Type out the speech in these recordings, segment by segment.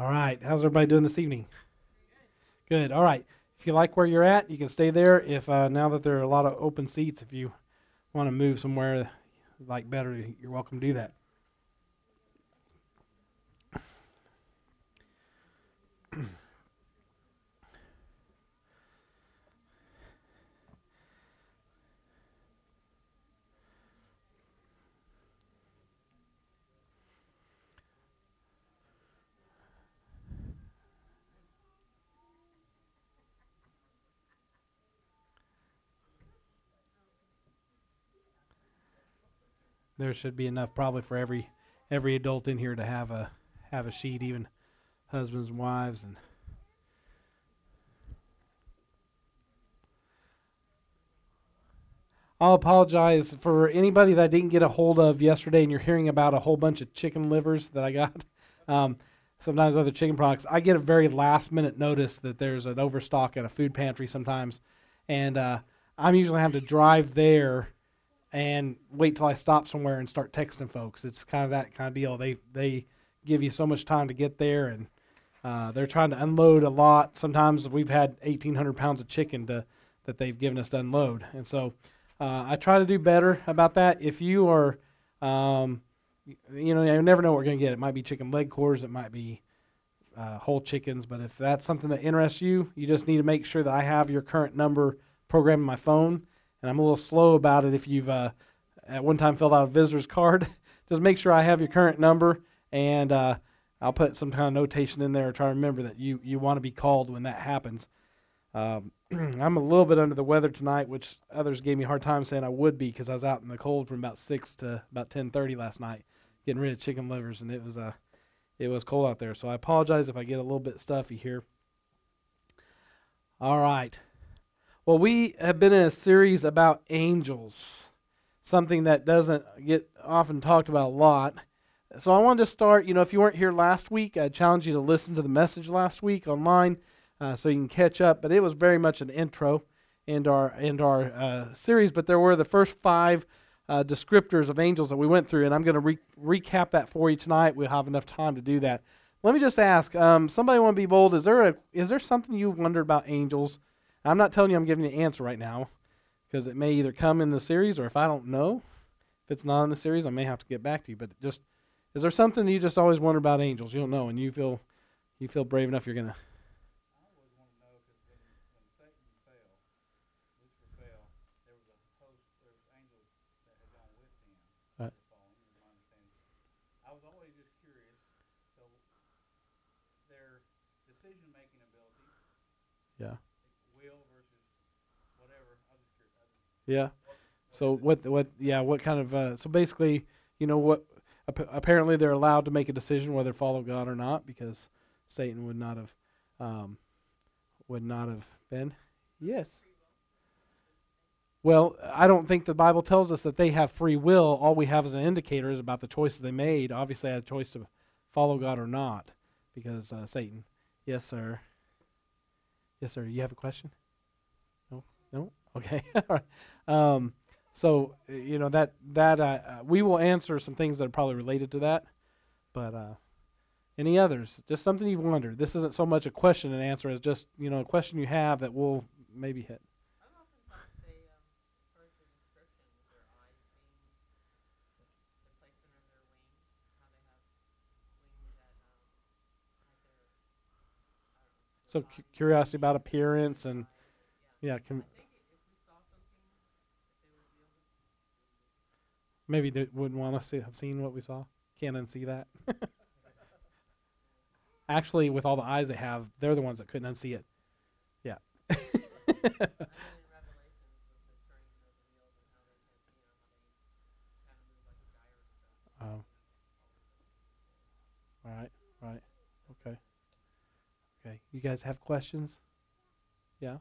All right. How's everybody doing this evening? Good. All right. If you like where you're at, you can stay there. If now that there are a lot of open seats, if you want to move somewhere like better, you're welcome to do that. There should be enough probably for every adult in here to have a sheet, even husbands and wives. And I'll apologize for anybody that I didn't get a hold of yesterday, and you're hearing about a whole bunch of chicken livers that I got. Sometimes other chicken products. I get a very last minute notice that there's an overstock at a food pantry sometimes, and I'm usually having to drive there and wait till I stop somewhere and start texting folks. It's kind of that kind of deal. They give you so much time to get there, and they're trying to unload a lot. Sometimes we've had 1,800 pounds of chicken that they've given us to unload. And so I try to do better about that. If you are, you never know what we're going to get. It might be chicken leg quarters. It might be whole chickens. But if that's something that interests you, you just need to make sure that I have your current number programmed in my phone. And I'm a little slow about it. If you've at one time filled out a visitor's card, just make sure I have your current number, and I'll put some kind of notation in there or try to remember that you want to be called when that happens. I'm a little bit under the weather tonight, which others gave me a hard time saying I would be, because I was out in the cold from about 6 to about 10:30 last night getting rid of chicken livers, and it was cold out there. So I apologize if I get a little bit stuffy here. All right. Well, we have been in a series about angels, something that doesn't get often talked about a lot. So I wanted to start, if you weren't here last week, I challenge you to listen to the message last week online so you can catch up. But it was very much an intro into our series. But there were the first five descriptors of angels that we went through, and I'm going to recap that for you tonight. We'll have enough time to do that. Let me just ask, somebody want to be bold, is there something you wondered about angels? I'm not telling you I'm giving you an answer right now, because it may either come in the series, or if I don't know, if it's not in the series, I may have to get back to you. But just, is there something you just always wonder about angels? You don't know, and you feel brave enough you're going to. I always want to know, because when Satan fell, there was a host, there was angels that had gone with him. Right. I was always just curious. So their decision-making ability. Yeah. Yeah, so what kind of, so basically, apparently they're allowed to make a decision whether to follow God or not, because Satan would not have been. Yes. Well, I don't think the Bible tells us that they have free will. All we have as an indicator is about the choices they made. Obviously, they had a choice to follow God or not, because Satan. Yes, sir. Yes, sir. You have a question? No? Okay. All right. So we will answer some things that are probably related to that, but any others? Just something you've wondered. This isn't so much a question and answer as just a question you have that we'll maybe hit. I've often thought they, as far as the description with their eyes being the placement of their wings, how they have wings that like their curiosity about appearance and yeah. Maybe they wouldn't want us to have seen what we saw. Can't unsee that. Actually, with all the eyes they have, they're the ones that couldn't unsee it. Yeah. Oh. Right. Okay. You guys have questions? Yeah.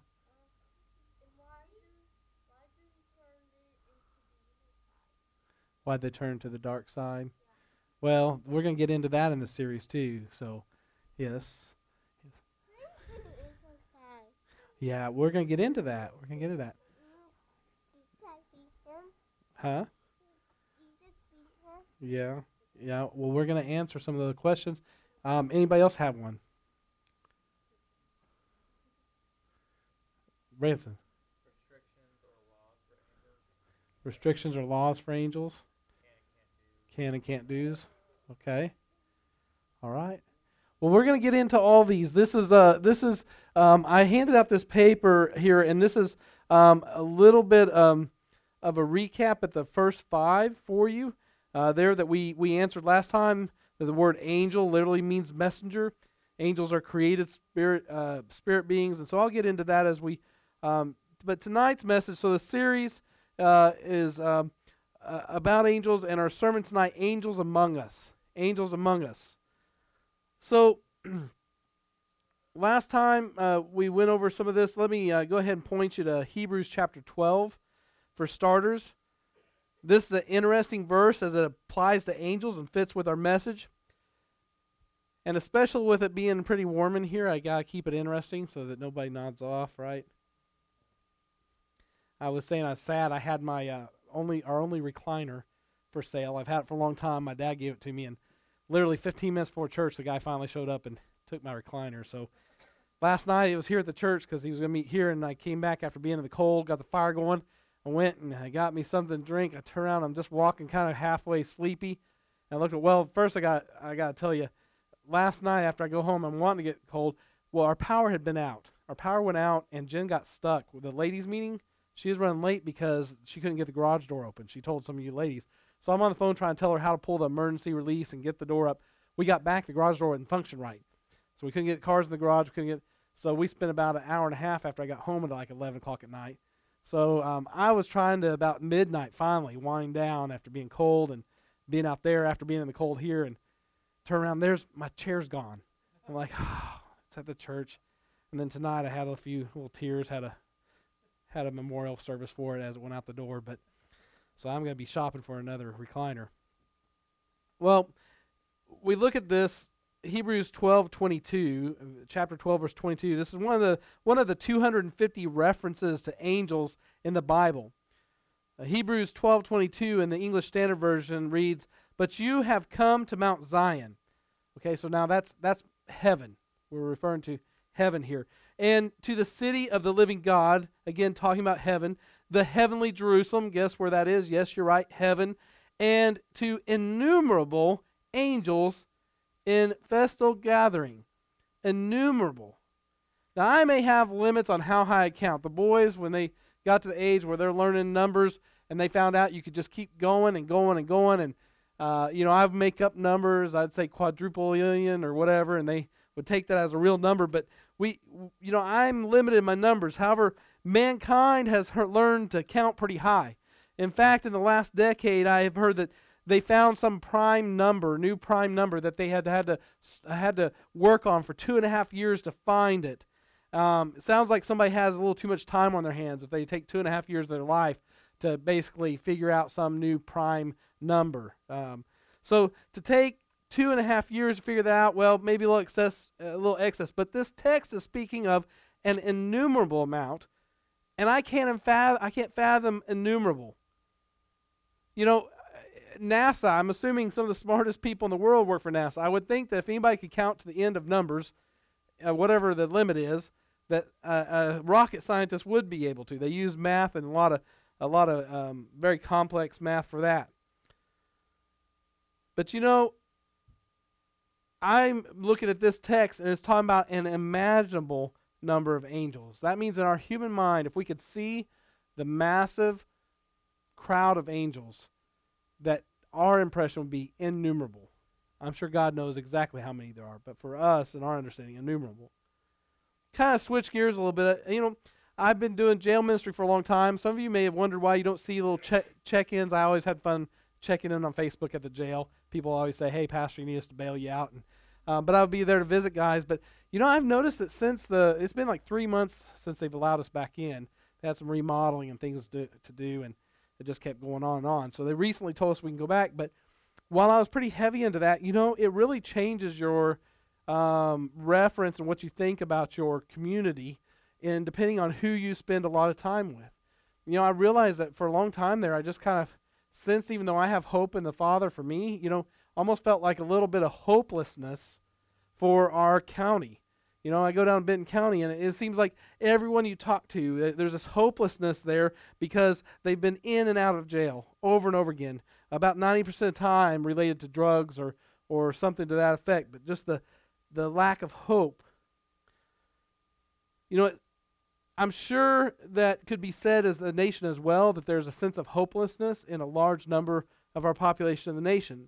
Why'd they turn to the dark side? Yeah. Well, we're going to get into that in the series too. So, yes. Yeah, we're going to get into that. Huh? Yeah. Well, we're going to answer some of the questions. Anybody else have one? Branson. Restrictions or laws for angels. Can and can't do's. Okay. All right. Well, we're going to get into all these. This is I handed out this paper here, and this is a little bit of a recap at the first five for you there that we answered last time. That the word angel literally means messenger. Angels are created spirit beings, and so I'll get into that as we. But tonight's message. So the series is about angels, and our sermon tonight, Angels Among Us. Angels Among Us. So last time we went over some of this. Let me go ahead and point you to Hebrews chapter 12 for starters. This is an interesting verse as it applies to angels and fits with our message. And especially with it being pretty warm in here, I got to keep it interesting so that nobody nods off, right? I was saying I was sad. I had my our only recliner for sale. I've had it for a long time. My dad gave it to me, and literally 15 minutes before church, the guy finally showed up and took my recliner. So last night, it was here at the church because he was going to meet here, and I came back after being in the cold, got the fire going. I went and I got me something to drink. I turned around. I'm just walking kind of halfway sleepy. And I looked at, well, first I got to tell you, last night after I go home, I'm wanting to get cold. Well, our power had been out. Our power went out, and Jen got stuck with the ladies' meeting. She was running late because she couldn't get the garage door open. She told some of you ladies. So I'm on the phone trying to tell her how to pull the emergency release and get the door up. We got back. The garage door didn't function right. So we couldn't get cars in the garage. So we spent about an hour and a half after I got home at like 11 o'clock at night. So I was trying to, about midnight, finally wind down after being cold and being out there after being in the cold here, and turn around, there's my chair's gone. I'm like, oh, it's at the church. And then tonight I had a few little tears, had a memorial service for it as it went out the door. But so I'm going to be shopping for another recliner. Well, we look at this, Hebrews 12:22, chapter 12, verse 22. This is one of the 250 references to angels in the Bible. Hebrews 12:22 in the English Standard Version reads, "But you have come to Mount Zion." Okay, so now that's heaven. We're referring to heaven here. "And to the city of the living God," again talking about heaven, "the heavenly Jerusalem," guess where that is? Yes, you're right, heaven. "And to innumerable angels in festal gathering." Innumerable. Now, I may have limits on how high I count. The boys, when they got to the age where they're learning numbers and they found out you could just keep going and going and going, and I would make up numbers. I'd say quadrupillion or whatever, and they would take that as a real number. But I'm limited in my numbers. However, mankind has learned to count pretty high. In fact, in the last decade, I have heard that they found some new prime number that they had to work on for 2.5 years to find it. It sounds like somebody has a little too much time on their hands if they take 2.5 years of their life to basically figure out some new prime number. So to take 2.5 years to figure that out, well, maybe a little excess. But this text is speaking of an innumerable amount, and I can't fathom innumerable. NASA, I'm assuming some of the smartest people in the world work for NASA. I would think that if anybody could count to the end of numbers, whatever the limit is, that a rocket scientist would be able to. They use math and a lot of very complex math for that. But I'm looking at this text, and it's talking about an imaginable number of angels. That means in our human mind, if we could see the massive crowd of angels, that our impression would be innumerable. I'm sure God knows exactly how many there are, but for us, in our understanding, innumerable. Kind of switch gears a little bit. I've been doing jail ministry for a long time. Some of you may have wondered why you don't see little check-ins. I always had fun checking in on Facebook at the jail. People always say, "Hey, pastor, you need us to bail you out." And but I'll be there to visit guys. But I've noticed that it's been like 3 months since they've allowed us back in. They had some remodeling and things to do, and it just kept going on and on. So they recently told us we can go back. But while I was pretty heavy into that, it really changes your reference and what you think about your community, and depending on who you spend a lot of time with. I realized that for a long time there, I just kind of sensed, even though I have hope in the Father for me, almost felt like a little bit of hopelessness for our county. You know, I go down to Benton County, and it seems like everyone you talk to, there's this hopelessness there because they've been in and out of jail over and over again, about 90% of the time related to drugs or something to that effect, but just the lack of hope. You know, I'm sure that could be said as a nation as well, that there's a sense of hopelessness in a large number of our population of the nation.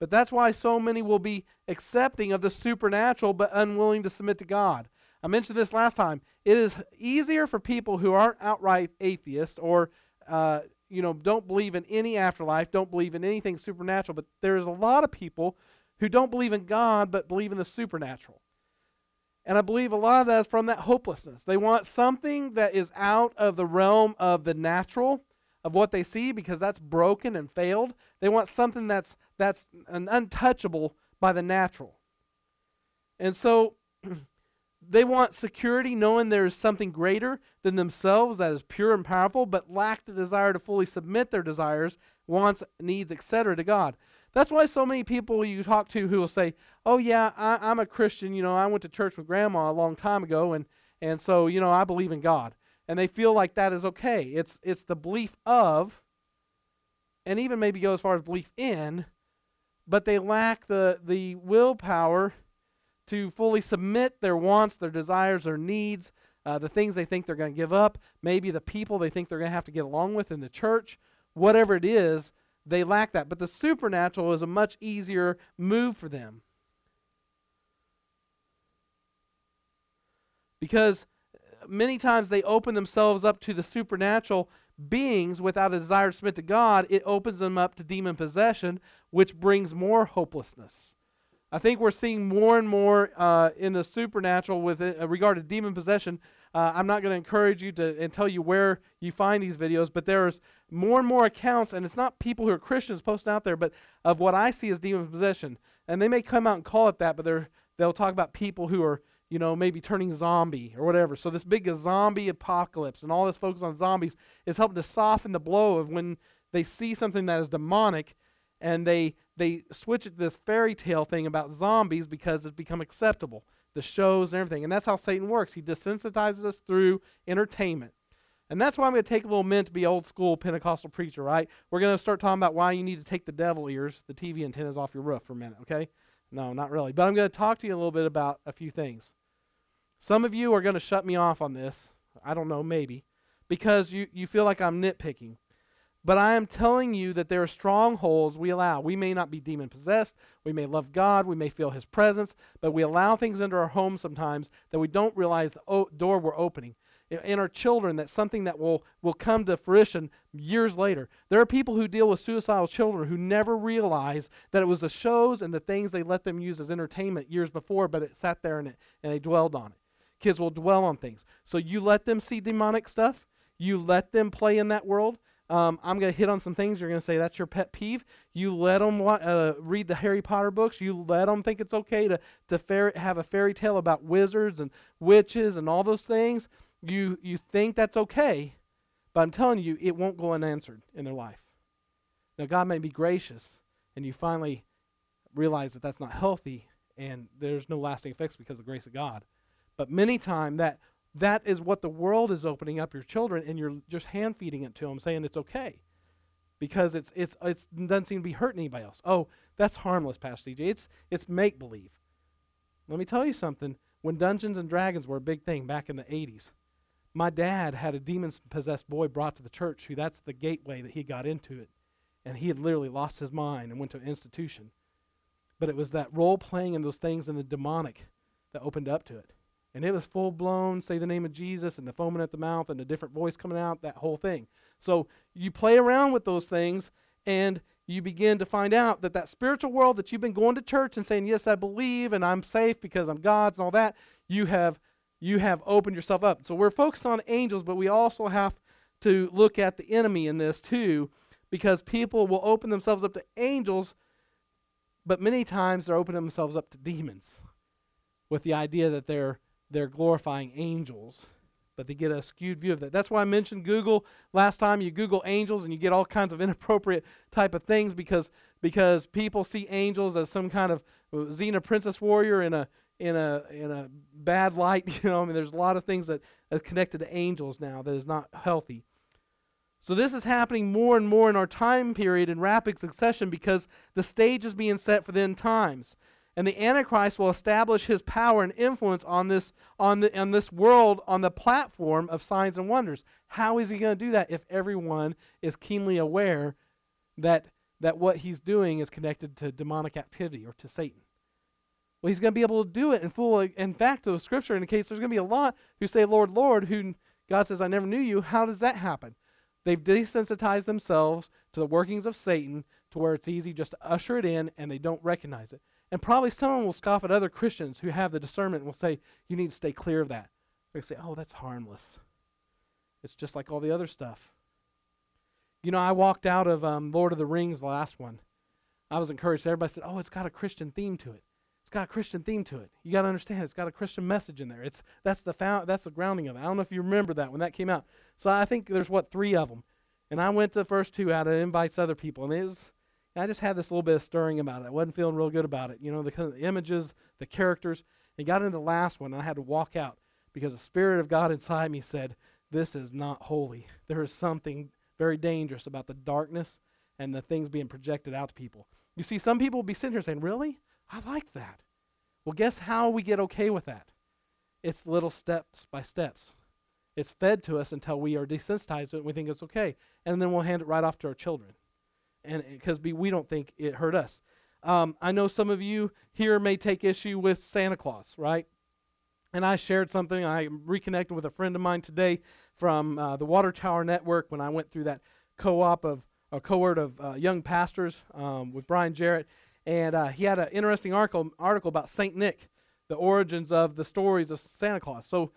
But that's why so many will be accepting of the supernatural but unwilling to submit to God. I mentioned this last time. It is easier for people who aren't outright atheists or don't believe in any afterlife, don't believe in anything supernatural, but there is a lot of people who don't believe in God but believe in the supernatural. And I believe a lot of that is from that hopelessness. They want something that is out of the realm of the natural, of what they see, because that's broken and failed. They want something that's an untouchable by the natural. And so they want security, knowing there is something greater than themselves that is pure and powerful, but lack the desire to fully submit their desires, wants, needs, etc. to God. That's why so many people you talk to who will say, oh yeah, I'm a Christian, you know, I went to church with grandma a long time ago, and so, you know, I believe in God. And they feel like that is okay. It's the belief of, and even maybe go as far as belief in, but they lack the willpower to fully submit their wants, their desires, their needs, the things they think they're going to give up, maybe the people they think they're going to have to get along with in the church, whatever it is, they lack that. But the supernatural is a much easier move for them. Because many times they open themselves up to the supernatural beings without a desire to submit to God. It opens them up to demon possession, which brings more hopelessness. I think we're seeing more and more in the supernatural with regard to demon possession. I'm not going to encourage you to and tell you where you find these videos, but there's more and more accounts, and it's not people who are Christians posting out there, but of what I see as demon possession. And they may come out and call it that, but they'll talk about people who are, you know, maybe turning zombie or whatever. So this big zombie apocalypse and all this focus on zombies is helping to soften the blow of when they see something that is demonic, and they switch it to this fairy tale thing about zombies because it's become acceptable, the shows and everything. And that's how Satan works. He desensitizes us through entertainment. And that's why I'm going to take a little minute to be old school Pentecostal preacher, right? We're going to start talking about why you need to take the devil ears, the TV antennas off your roof for a minute, okay? No, not really. But I'm going to talk to you a little bit about a few things. Some of you are going to shut me off on this. I don't know, maybe. Because you feel like I'm nitpicking. But I am telling you that there are strongholds we allow. We may not be demon-possessed. We may love God. We may feel His presence. But we allow things into our home sometimes that we don't realize the door we're opening. In our children, that's something that will come to fruition years later. There are people who deal with suicidal children who never realize that it was the shows and the things they let them use as entertainment years before, but it sat there and they dwelled on it. Kids will dwell on things. So you let them see demonic stuff. You let them play in that world. I'm going to hit on some things you're going to say that's your pet peeve. You let them read the Harry Potter books. You let them think it's okay to have a fairy tale about wizards and witches and all those things. You think that's okay, but I'm telling you, it won't go unanswered in their life. Now, God may be gracious, and you finally realize that that's not healthy, and there's no lasting effects because of the grace of God. But many times, that is what the world is opening up your children, and you're just hand-feeding it to them, saying it's okay, because it doesn't seem to be hurting anybody else. Oh, that's harmless, Pastor CJ. It's make-believe. Let me tell you something. When Dungeons and Dragons were a big thing back in the 80s, my dad had a demon-possessed boy brought to the church who that's the gateway that he got into it. And he had literally lost his mind and went to an institution. But it was that role-playing and those things in the demonic that opened up to it. And it was full-blown, say the name of Jesus, and the foaming at the mouth, and a different voice coming out, that whole thing. So you play around with those things, and you begin to find out that spiritual world that you've been going to church and saying, yes, I believe, and I'm safe because I'm God's and all that, you have opened yourself up. So we're focused on angels, but we also have to look at the enemy in this too, because people will open themselves up to angels, but many times they're opening themselves up to demons with the idea that they're glorifying angels But they get a skewed view of that. That's why I mentioned Google last time. You Google angels and you get all kinds of inappropriate type of things because people see angels as some kind of Xena princess warrior in a bad light. You know, I mean, there's a lot of things that are connected to angels now that is not healthy. So this is happening more and more in our time period in rapid succession because the stage is being set for the end times. And the Antichrist will establish his power and influence on this world on the platform of signs and wonders. How is he going to do that if everyone is keenly aware that what he's doing is connected to demonic activity or to Satan? Well, he's going to be able to do it and fool. In fact, the Scripture indicates there's going to be a lot who say, "Lord, Lord," who God says, "I never knew you." How does that happen? They've desensitized themselves to the workings of Satan to where it's easy just to usher it in and they don't recognize it. And probably someone will scoff at other Christians who have the discernment and will say, you need to stay clear of that. They say, oh, that's harmless. It's just like all the other stuff. You know, I walked out of Lord of the Rings, the last one. I was encouraged. Everybody said, oh, it's got a Christian theme to it. It's got a Christian theme to it. You got to understand, it's got a Christian message in there. That's the grounding of it. I don't know if you remember that when that came out. So I think there's, three of them. And I went to the first two out and invites other people. And I just had this little bit of stirring about it. I wasn't feeling real good about it. You know, the images, the characters. It got into the last one, and I had to walk out because the Spirit of God inside me said, this is not holy. There is something very dangerous about the darkness and the things being projected out to people. You see, some people will be sitting here saying, really? I like that. Well, guess how we get okay with that? It's little steps by steps. It's fed to us until we are desensitized to it and we think it's okay. And then we'll hand it right off to our children. And because we don't think it hurt us. I know some of you here may take issue with Santa Claus, right? And I shared something. I reconnected with a friend of mine today from the Water Tower Network when I went through that cohort of young pastors with Brian Jarrett. And he had an interesting article about Saint Nick, the origins of the stories of Santa Claus. So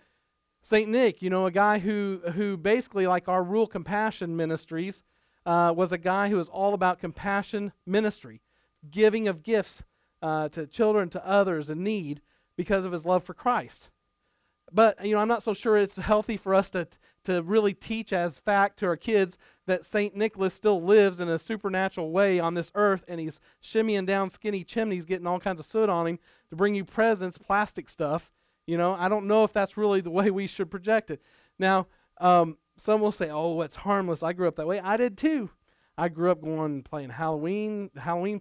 Saint Nick, you know, a guy who basically, like our Rural Compassion Ministries, was a guy who was all about compassion ministry, giving of gifts to children, to others in need because of his love for Christ. But, you know, I'm not so sure it's healthy for us to really teach as fact to our kids that Saint Nicholas still lives in a supernatural way on this earth and he's shimmying down skinny chimneys, getting all kinds of soot on him to bring you presents, plastic stuff. You know, I don't know if that's really the way we should project it. Now, some will say, oh, it's harmless. I grew up that way. I did too. I grew up going playing Halloween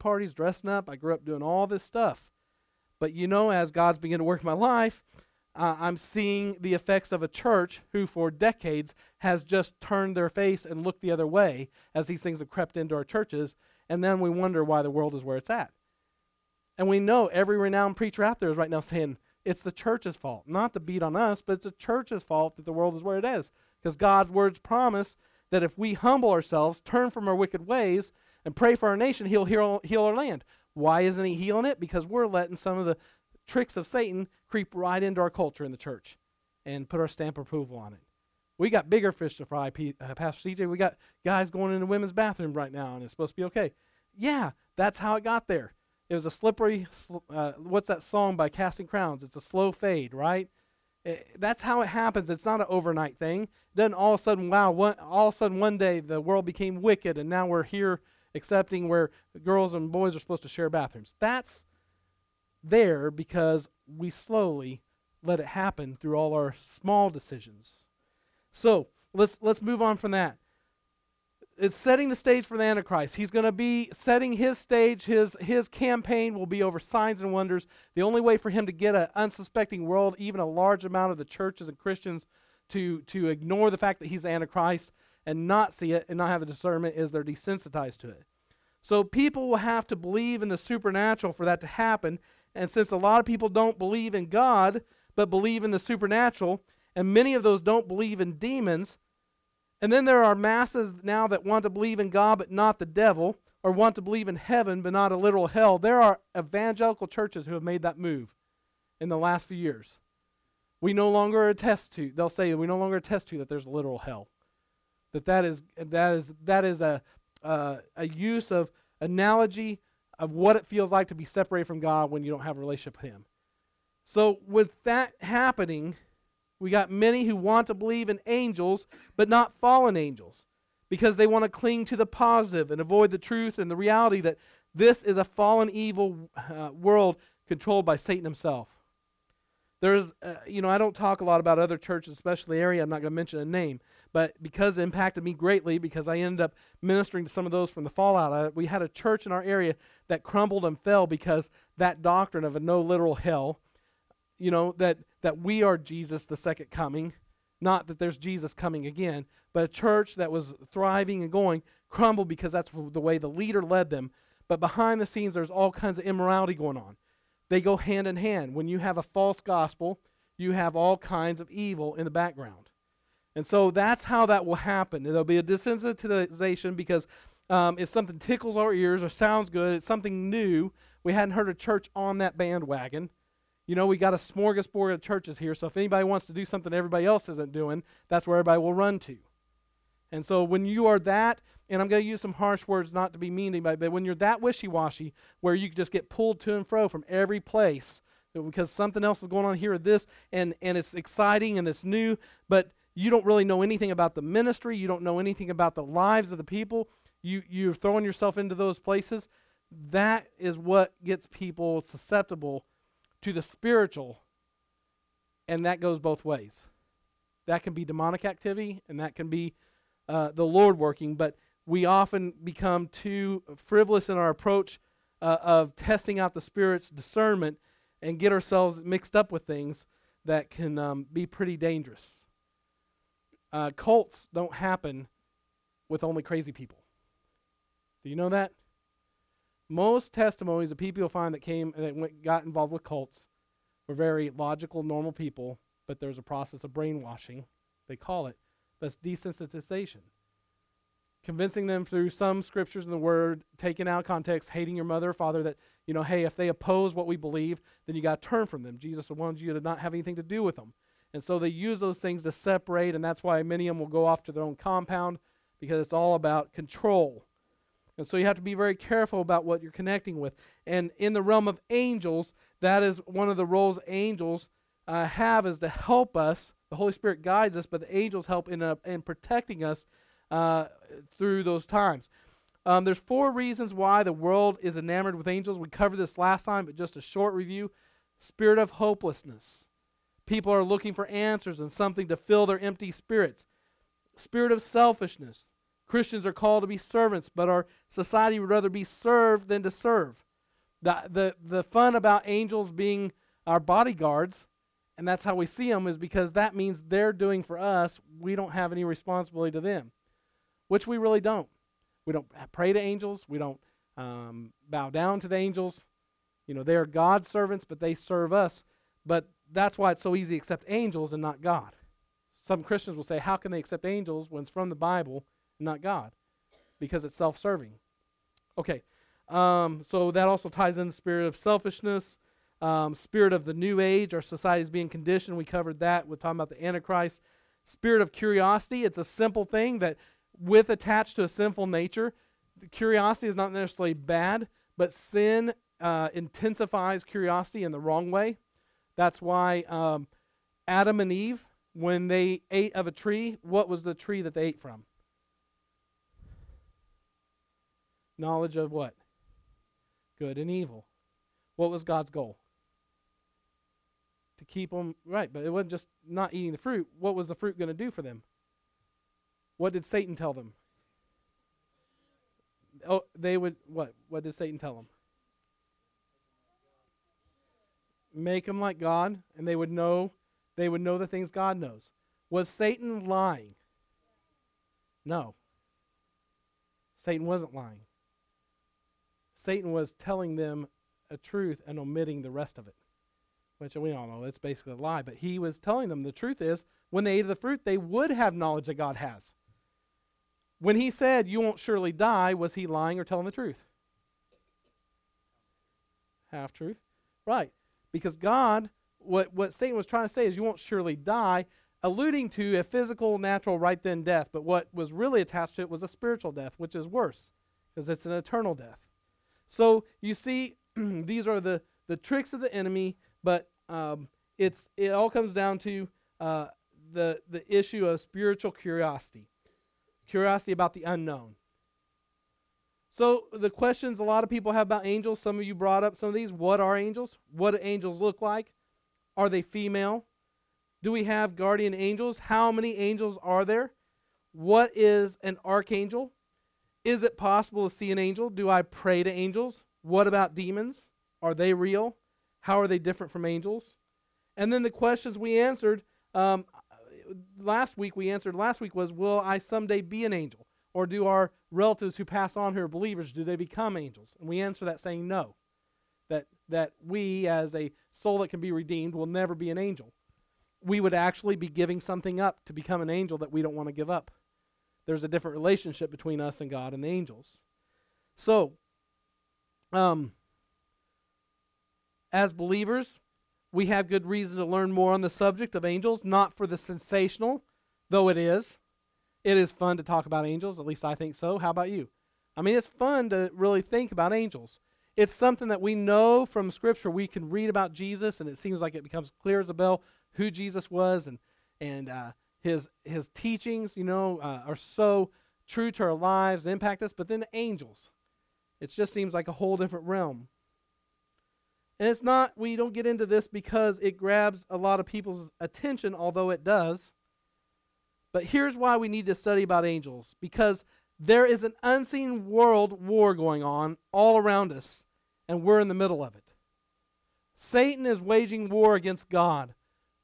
parties, dressing up. I grew up doing all this stuff. But you know, as God's beginning to work in my life, I'm seeing the effects of a church who for decades has just turned their face and looked the other way as these things have crept into our churches. And then we wonder why the world is where it's at. And we know every renowned preacher out there is right now saying, it's the church's fault. Not to beat on us, but it's the church's fault that the world is where it is. Because God's words promise that if we humble ourselves, turn from our wicked ways, and pray for our nation, he'll heal our land. Why isn't he healing it? Because we're letting some of the tricks of Satan creep right into our culture in the church and put our stamp of approval on it. We got bigger fish to fry, Pastor CJ. We got guys going into women's bathroom right now, and it's supposed to be okay. Yeah, that's how it got there. It was a slippery, what's that song by Casting Crowns? It's a slow fade, right? That's how it happens. It's not an overnight thing. It doesn't all of a sudden, one day the world became wicked and now we're here accepting where girls and boys are supposed to share bathrooms. That's there because we slowly let it happen through all our small decisions. So let's move on from that. It's setting the stage for the Antichrist. He's going to be setting his stage. His campaign will be over signs and wonders. The only way for him to get an unsuspecting world, even a large amount of the churches and Christians, to ignore the fact that he's Antichrist and not see it and not have a discernment is they're desensitized to it. So people will have to believe in the supernatural for that to happen. And since a lot of people don't believe in God, but believe in the supernatural, and many of those don't believe in demons, and then there are masses now that want to believe in God but not the devil, or want to believe in heaven but not a literal hell. There are evangelical churches who have made that move in the last few years. We no longer attest to, they'll say, we no longer attest to that there's a literal hell. That is a use of analogy of what it feels like to be separated from God when you don't have a relationship with him. So with that happening, We got many who want to believe in angels, but not fallen angels, because they want to cling to the positive and avoid the truth and the reality that this is a fallen, evil world controlled by Satan himself. There's, I don't talk a lot about other churches, especially area. I'm not going to mention a name, but because it impacted me greatly, because I ended up ministering to some of those from the fallout. We had a church in our area that crumbled and fell because that doctrine of a no literal hell, that we are Jesus, the second coming, not that there's Jesus coming again, but a church that was thriving and going crumbled because that's the way the leader led them. But behind the scenes, there's all kinds of immorality going on. They go hand in hand. When you have a false gospel, you have all kinds of evil in the background. And so that's how that will happen. There'll be a desensitization because if something tickles our ears or sounds good, it's something new. We hadn't heard a church on that bandwagon. We got a smorgasbord of churches here, so if anybody wants to do something everybody else isn't doing, that's where everybody will run to. And so when you are that, and I'm going to use some harsh words not to be mean to anybody, but when you're that wishy-washy where you just get pulled to and fro from every place because something else is going on here or this, and it's exciting and it's new, but you don't really know anything about the ministry, you don't know anything about the lives of the people, you're throwing yourself into those places, that is what gets people susceptible to the spiritual, and that goes both ways. That can be demonic activity, and that can be the Lord working, but we often become too frivolous in our approach of testing out the Spirit's discernment and get ourselves mixed up with things that can be pretty dangerous. Cults don't happen with only crazy people. Do you know that? Most testimonies of people you'll find that came and got involved with cults were very logical, normal people, but there's a process of brainwashing, they call it. That's desensitization. Convincing them through some scriptures in the Word, taken out of context, hating your mother or father that, hey, if they oppose what we believe, then you got to turn from them. Jesus wanted you to not have anything to do with them. And so they use those things to separate, and that's why many of them will go off to their own compound because it's all about control. And so you have to be very careful about what you're connecting with. And in the realm of angels, that is one of the roles angels have, is to help us. The Holy Spirit guides us, but the angels help in protecting us through those times. There's four reasons why the world is enamored with angels. We covered this last time, but just a short review. Spirit of hopelessness. People are looking for answers and something to fill their empty spirits. Spirit of selfishness. Christians are called to be servants, but our society would rather be served than to serve. The fun about angels being our bodyguards, and that's how we see them, is because that means they're doing for us. We don't have any responsibility to them, which we really don't. We don't pray to angels. We don't bow down to the angels. They are God's servants, but they serve us. But that's why it's so easy to accept angels and not God. Some Christians will say, how can they accept angels when it's from the Bible and not God? Because it's self-serving. Okay, so that also ties in the spirit of selfishness. Spirit of the new age, our society is being conditioned. We covered that. We're talking about the Antichrist. Spirit of curiosity. It's a simple thing that with attached to a sinful nature, curiosity is not necessarily bad, but sin intensifies curiosity in the wrong way. That's why Adam and Eve, when they ate of a tree, what was the tree that they ate from? Knowledge of what? Good and evil. What was God's goal? To keep them right, but it wasn't just not eating the fruit. What was the fruit going to do for them? What did Satan tell them? Oh, they would, what? What did Satan tell them? Make them like God, and they would know the things God knows. Was Satan lying? No. Satan wasn't lying. Satan was telling them a truth and omitting the rest of it, which we all know it's basically a lie, but he was telling them the truth is when they ate the fruit, they would have knowledge that God has. When he said, you won't surely die, was he lying or telling the truth? Half truth. Right. Because God, what Satan was trying to say is you won't surely die, alluding to a physical, natural, right then death, but what was really attached to it was a spiritual death, which is worse because it's an eternal death. So you see, these are the tricks of the enemy, but it all comes down to the issue of spiritual curiosity, curiosity about the unknown. So the questions a lot of people have about angels, some of you brought up some of these. What are angels? What do angels look like? Are they female? Do we have guardian angels? How many angels are there? What is an archangel? Is it possible to see an angel? Do I pray to angels? What about demons? Are they real? How are they different from angels? And then the questions we answered last week was, will I someday be an angel? Or do our relatives who pass on who are believers, do they become angels? And we answer that saying no, that we as a soul that can be redeemed will never be an angel. We would actually be giving something up to become an angel that we don't want to give up. There's a different relationship between us and God and the angels. So, as believers, we have good reason to learn more on the subject of angels, not for the sensational, though it is. It is fun to talk about angels, at least I think so. How about you? I mean, it's fun to really think about angels. It's something that we know from Scripture. We can read about Jesus, and it seems like it becomes clear as a bell who Jesus was, and his teachings, are so true to our lives and impact us. But then the angels, it just seems like a whole different realm. And it's not, we don't get into this because it grabs a lot of people's attention, although it does. But here's why we need to study about angels, because there is an unseen world war going on all around us, and we're in the middle of it. Satan is waging war against God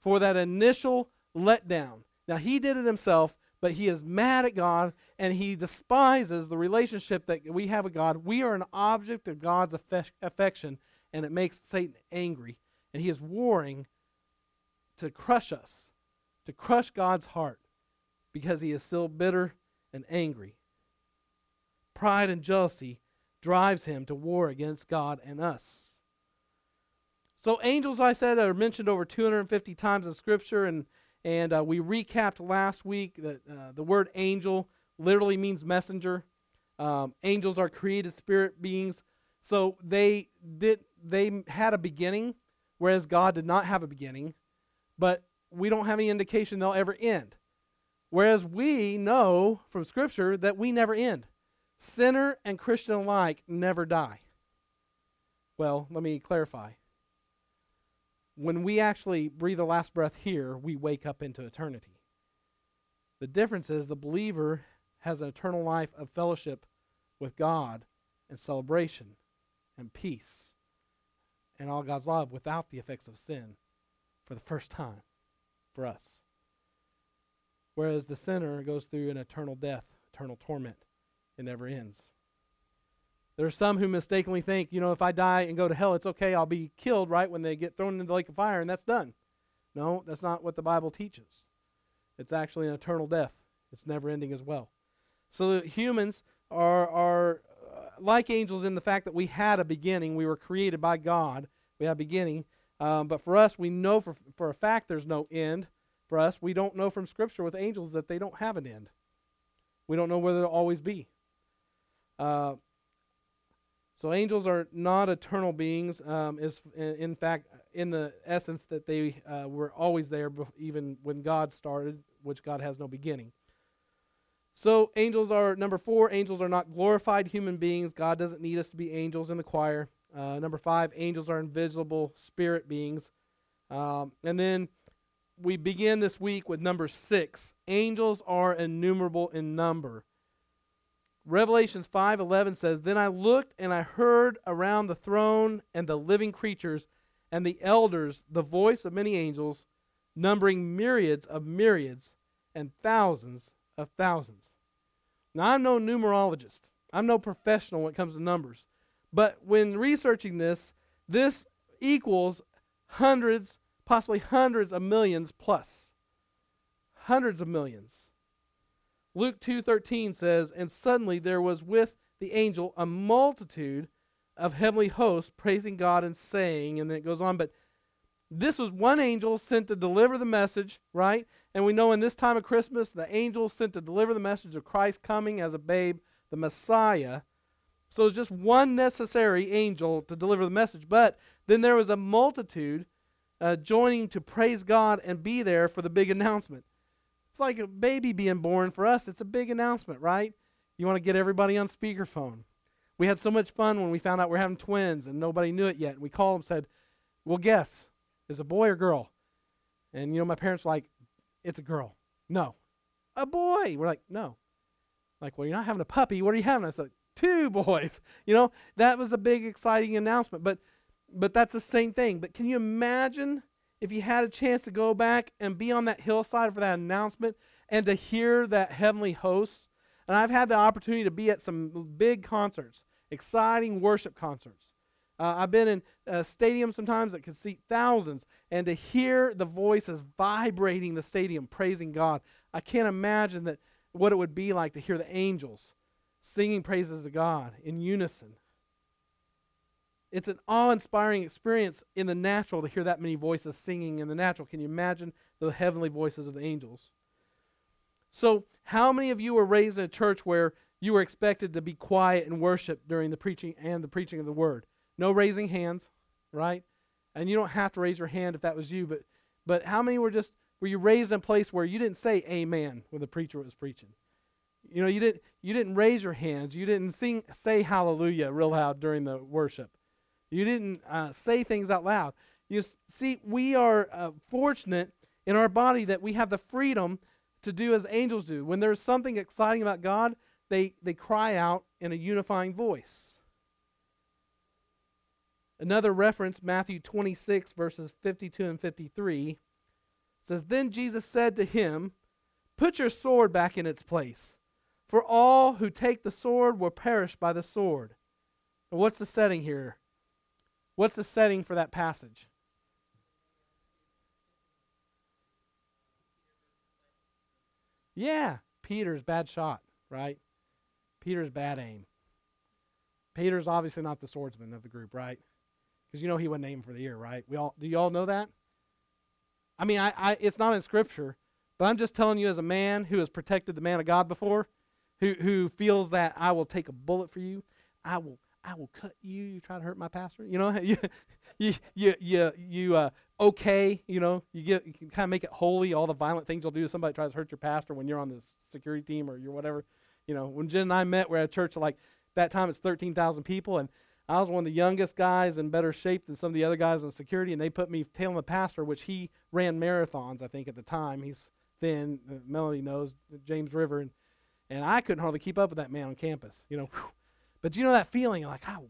for that initial letdown. Now, he did it himself, but he is mad at God, and he despises the relationship that we have with God. We are an object of God's affection, and it makes Satan angry. And he is warring to crush us, to crush God's heart, because he is still bitter and angry. Pride and jealousy drives him to war against God and us. So angels, I said, are mentioned over 250 times in Scripture, and we recapped last week that the word angel literally means messenger. Angels are created spirit beings, so they had a beginning, whereas God did not have a beginning, but we don't have any indication they'll ever end. Whereas we know from Scripture that we never end. Sinner and Christian alike never die. Well, let me clarify. When we actually breathe the last breath here, we wake up into eternity. The difference is the believer has an eternal life of fellowship with God and celebration and peace and all God's love without the effects of sin for the first time for us. Whereas the sinner goes through an eternal death, eternal torment. It never ends. There are some who mistakenly think, if I die and go to hell, it's okay, I'll be killed, right, when they get thrown into the lake of fire, and that's done. No, that's not what the Bible teaches. It's actually an eternal death. It's never ending as well. So the humans are like angels in the fact that we had a beginning. We were created by God. We had a beginning. But for us, we know for a fact there's no end. For us, we don't know from Scripture with angels that they don't have an end. We don't know whether they'll always be. So angels are not eternal beings, in fact, in the essence that they were always there even when God started, which God has no beginning. So angels are, number 4, angels are not glorified human beings. God doesn't need us to be angels in the choir. Number 5, angels are invisible spirit beings. And then we begin this week with number 6. Angels are innumerable in number. Revelation 5:11 says, "Then I looked and I heard around the throne and the living creatures and the elders the voice of many angels, numbering myriads of myriads and thousands of thousands." Now, I'm no numerologist. I'm no professional when it comes to numbers. But when researching this equals hundreds, possibly hundreds of millions plus. Hundreds of millions. Luke 2:13 says, "And suddenly there was with the angel a multitude of heavenly hosts praising God and saying," and then it goes on, but this was one angel sent to deliver the message, right? And we know in this time of Christmas, the angel sent to deliver the message of Christ coming as a babe, the Messiah. So it's just one necessary angel to deliver the message. But then there was a multitude joining to praise God and be there for the big announcement. It's like a baby being born for us. It's a big announcement, right? You want to get everybody on speakerphone. We had so much fun when we found out we're having twins and nobody knew it yet. And we called and said, well, guess, is a boy or girl? And, you know, my parents were like, it's a girl. No. A boy. We're like, no. Like, well, you're not having a puppy. What are you having? I said, 2 boys. You know, that was a big, exciting announcement. But that's the same thing. But can you imagine if you had a chance to go back and be on that hillside for that announcement and to hear that heavenly host? And I've had the opportunity to be at some big concerts, exciting worship concerts. I've been in stadiums sometimes that can seat thousands, and to hear the voices vibrating the stadium, praising God. I can't imagine that what it would be like to hear the angels singing praises to God in unison. It's an awe-inspiring experience in the natural to hear that many voices singing in the natural. Can you imagine the heavenly voices of the angels? So how many of you were raised in a church where you were expected to be quiet and worship during the preaching of the word? No raising hands, right? And you don't have to raise your hand if that was you, but how many were you raised in a place where you didn't say amen when the preacher was preaching? You know, you didn't raise your hands. You didn't say hallelujah real loud during the worship. You didn't say things out loud. You see, we are fortunate in our body that we have the freedom to do as angels do. When there's something exciting about God, they cry out in a unifying voice. Another reference, Matthew 26, verses 52 and 53, says, Then Jesus said to him, Put your sword back in its place, for all who take the sword will perish by the sword. Now, what's the setting here? What's the setting for that passage? Yeah, Peter's bad shot, right? Peter's bad aim. Peter's obviously not the swordsman of the group, right? Because you know he wasn't aiming for the ear, right? Do you all know that? I mean, I it's not in Scripture, but I'm just telling you as a man who has protected the man of God before, who feels that I will take a bullet for you, I will cut you. You try to hurt my pastor, you know. You can kind of make it holy. All the violent things you'll do. Somebody tries to hurt your pastor when you're on the security team or you're whatever. You know, when Jen and I met, we're at a church like that time. It's 13,000 people, and I was one of the youngest guys in better shape than some of the other guys in security. And they put me tailing the pastor, which he ran marathons. I think at the time he's thin. Melody knows James River, and I couldn't hardly keep up with that man on campus. You know. Whew. But you know that feeling, like, I'll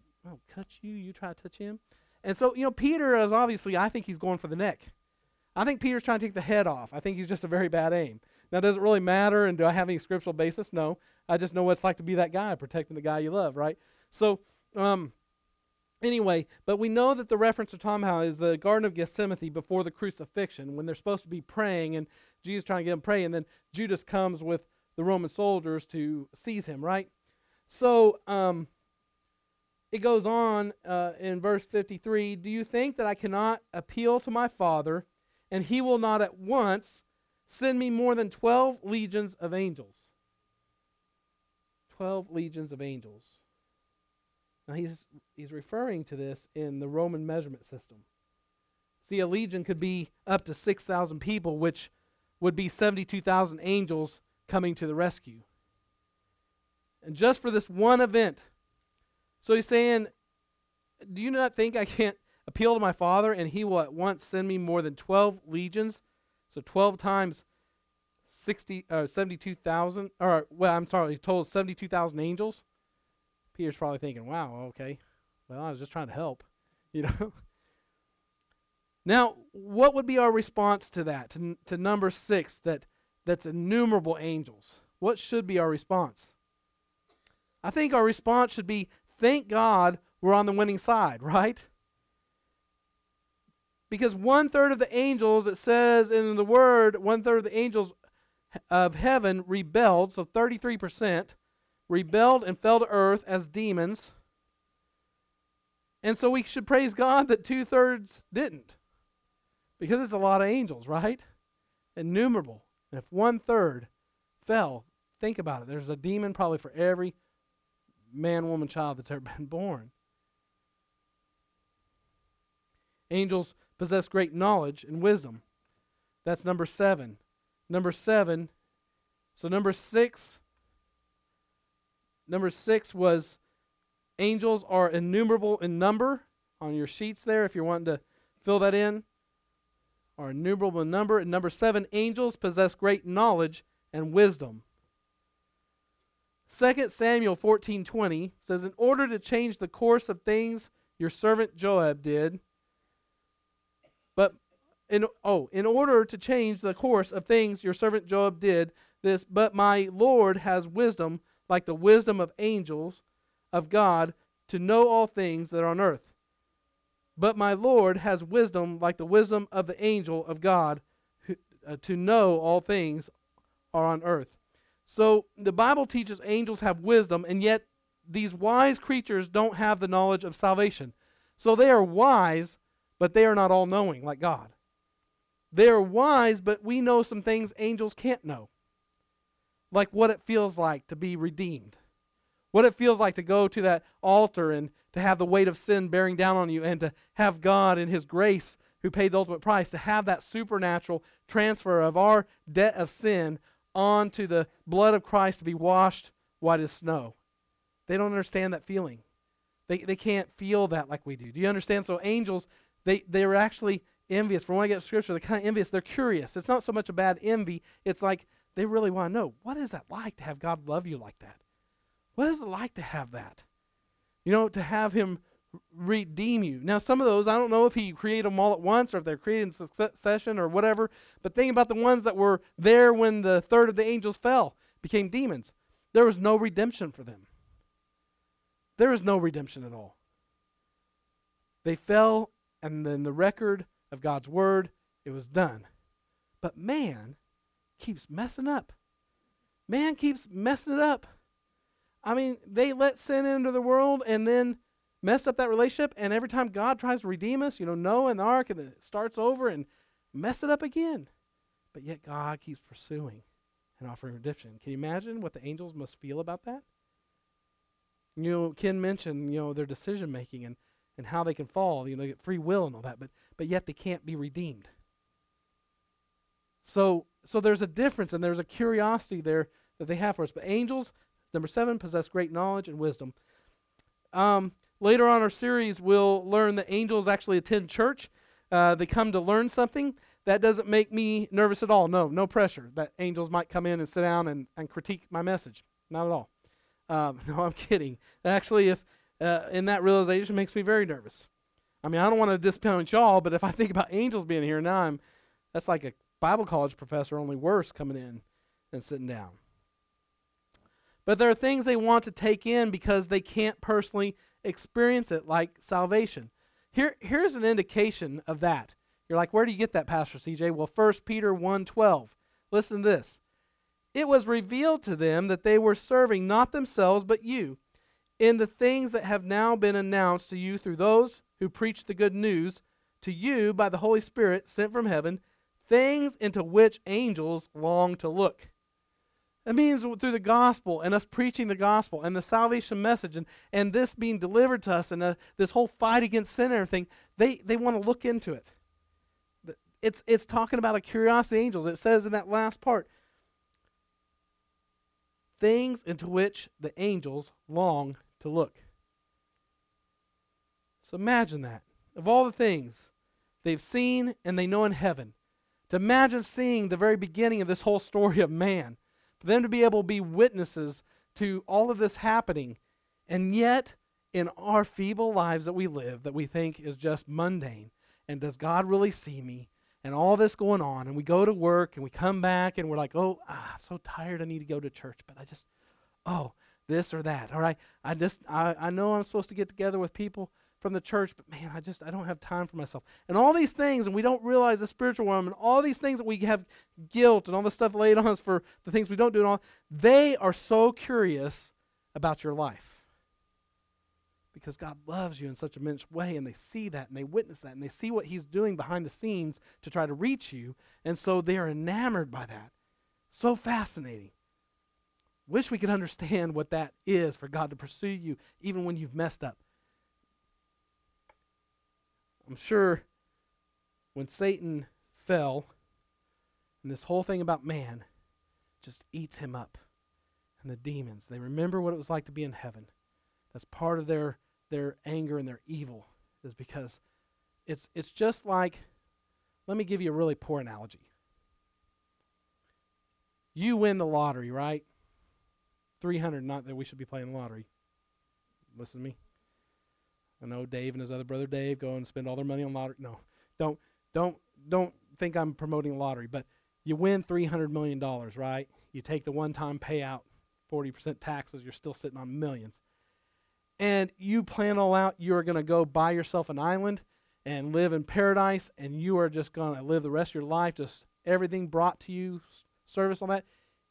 cut you, you try to touch him. And so, you know, Peter is obviously, I think he's going for the neck. I think Peter's trying to take the head off. I think he's just a very bad aim. Now, does it really matter, and do I have any scriptural basis? No. I just know what it's like to be that guy, protecting the guy you love, right? So, anyway, but we know that the reference to Tom Howe is the Garden of Gethsemane before the crucifixion, when they're supposed to be praying, and Jesus trying to get them to pray, and then Judas comes with the Roman soldiers to seize him, right? So it goes on in verse 53, Do you think that I cannot appeal to my Father, and he will not at once send me more than 12 legions of angels? 12 legions of angels. Now he's referring to this in the Roman measurement system. See, a legion could be up to 6,000 people, which would be 72,000 angels coming to the rescue. And just for this one event. So he's saying, do you not think I can't appeal to my Father, and he will at once send me more than 12 legions? So 12 times 72,000, or well, I'm sorry, he told 72,000 angels. Peter's probably thinking, wow, okay. Well, I was just trying to help, you know. Now, what would be our response to that, to number 6, that's innumerable angels? What should be our response? I think our response should be, thank God we're on the winning side, right? Because 1/3 of the angels, it says in the Word, 1/3 of the angels of heaven rebelled, so 33% rebelled and fell to earth as demons. And so we should praise God that 2/3 didn't. Because it's a lot of angels, right? Innumerable. And if 1/3 fell, think about it. There's a demon probably for every man, woman, child that's ever been born. Angels possess great knowledge and wisdom. That's number seven. So number six was angels are innumerable in number. On your sheets there, if you're wanting to fill that in, are innumerable in number. And number seven, angels possess great knowledge and wisdom. 2 Samuel 14:20 says, in order to change the course of things, your servant Joab did. In order to change the course of things, your servant Joab did this. But my Lord has wisdom, like the wisdom of angels of God, to know all things that are on earth. But my Lord has wisdom, like the wisdom of the angel of God, to know all things are on earth. So the Bible teaches angels have wisdom, and yet these wise creatures don't have the knowledge of salvation. So they are wise, but they are not all-knowing like God. They are wise, but we know some things angels can't know, like what it feels like to be redeemed, what it feels like to go to that altar and to have the weight of sin bearing down on you, and to have God in His grace, who paid the ultimate price, to have that supernatural transfer of our debt of sin onto the blood of Christ to be washed white as snow. They don't understand that feeling. They can't feel that like we do. Do you understand? So angels, they're actually envious. From when I get to Scripture, they're kind of envious. They're curious. It's not so much a bad envy. It's like they really want to know, what is that like to have God love you like that? What is it like to have that? You know, to have Him redeem you. Now, some of those, I don't know if He created them all at once or if they're created in succession or whatever, but think about the ones that were there when the third of the angels fell, became demons. There was no redemption for them. There is no redemption at all. They fell, and then the record of God's word, it was done. But man keeps messing up. Man keeps messing it up. I mean, they let sin into the world and then messed up that relationship, and every time God tries to redeem us, you know, Noah and the ark, and it starts over and messed it up again. But yet God keeps pursuing and offering redemption. Can you imagine what the angels must feel about that? You know, Ken mentioned, you know, their decision-making and how they can fall, you know, get free will and all that, but yet they can't be redeemed. So there's a difference, and there's a curiosity there that they have for us. But angels, number seven, possess great knowledge and wisdom. Later on in our series, we'll learn that angels actually attend church. They come to learn something. That doesn't make me nervous at all. No pressure that angels might come in and sit down and critique my message. Not at all. No, I'm kidding. Actually, in that realization makes me very nervous. I mean, I don't want to disappoint y'all, but if I think about angels being here, now that's like a Bible college professor, only worse, coming in and sitting down. But there are things they want to take in because they can't personally experience it, like salvation. Here's an indication of that. You're like, where do you get that, Pastor CJ? Well, 1 Peter 1:12. Listen to this. It was revealed to them that they were serving not themselves but you in the things that have now been announced to you through those who preach the good news to you by the Holy Spirit sent from heaven, things into which angels long to look. That means through the gospel and us preaching the gospel and the salvation message and this being delivered to us and this whole fight against sin and everything, they want to look into it. It's talking about a curiosity of angels. It says in that last part, things into which the angels long to look. So imagine that. Of all the things they've seen and they know in heaven, to imagine seeing the very beginning of this whole story of man, for them to be able to be witnesses to all of this happening, and yet in our feeble lives that we live, that we think is just mundane, and does God really see me, and all this going on, and we go to work, and we come back, and we're like, I'm so tired, I need to go to church, but I just, this or that, all right, I know I'm supposed to get together with people from the church, but man, I don't have time for myself. And all these things, and we don't realize the spiritual realm, and all these things that we have guilt and all the stuff laid on us for the things we don't do and all, they are so curious about your life. Because God loves you in such an immense way, and they see that, and they witness that, and they see what He's doing behind the scenes to try to reach you, and so they're enamored by that. So fascinating. Wish we could understand what that is for God to pursue you, even when you've messed up. I'm sure when Satan fell, and this whole thing about man just eats him up. And the demons, they remember what it was like to be in heaven. That's part of their anger and their evil, is because it's just like, let me give you a really poor analogy. You win the lottery, right? 300, not that we should be playing the lottery. Listen to me. I know Dave and his other brother Dave go and spend all their money on lottery. No, don't think I'm promoting lottery, but you win $300 million, right? You take the one-time payout, 40% taxes, you're still sitting on millions. And you plan all out, you're going to go buy yourself an island and live in paradise, and you are just going to live the rest of your life, just everything brought to you, service on that.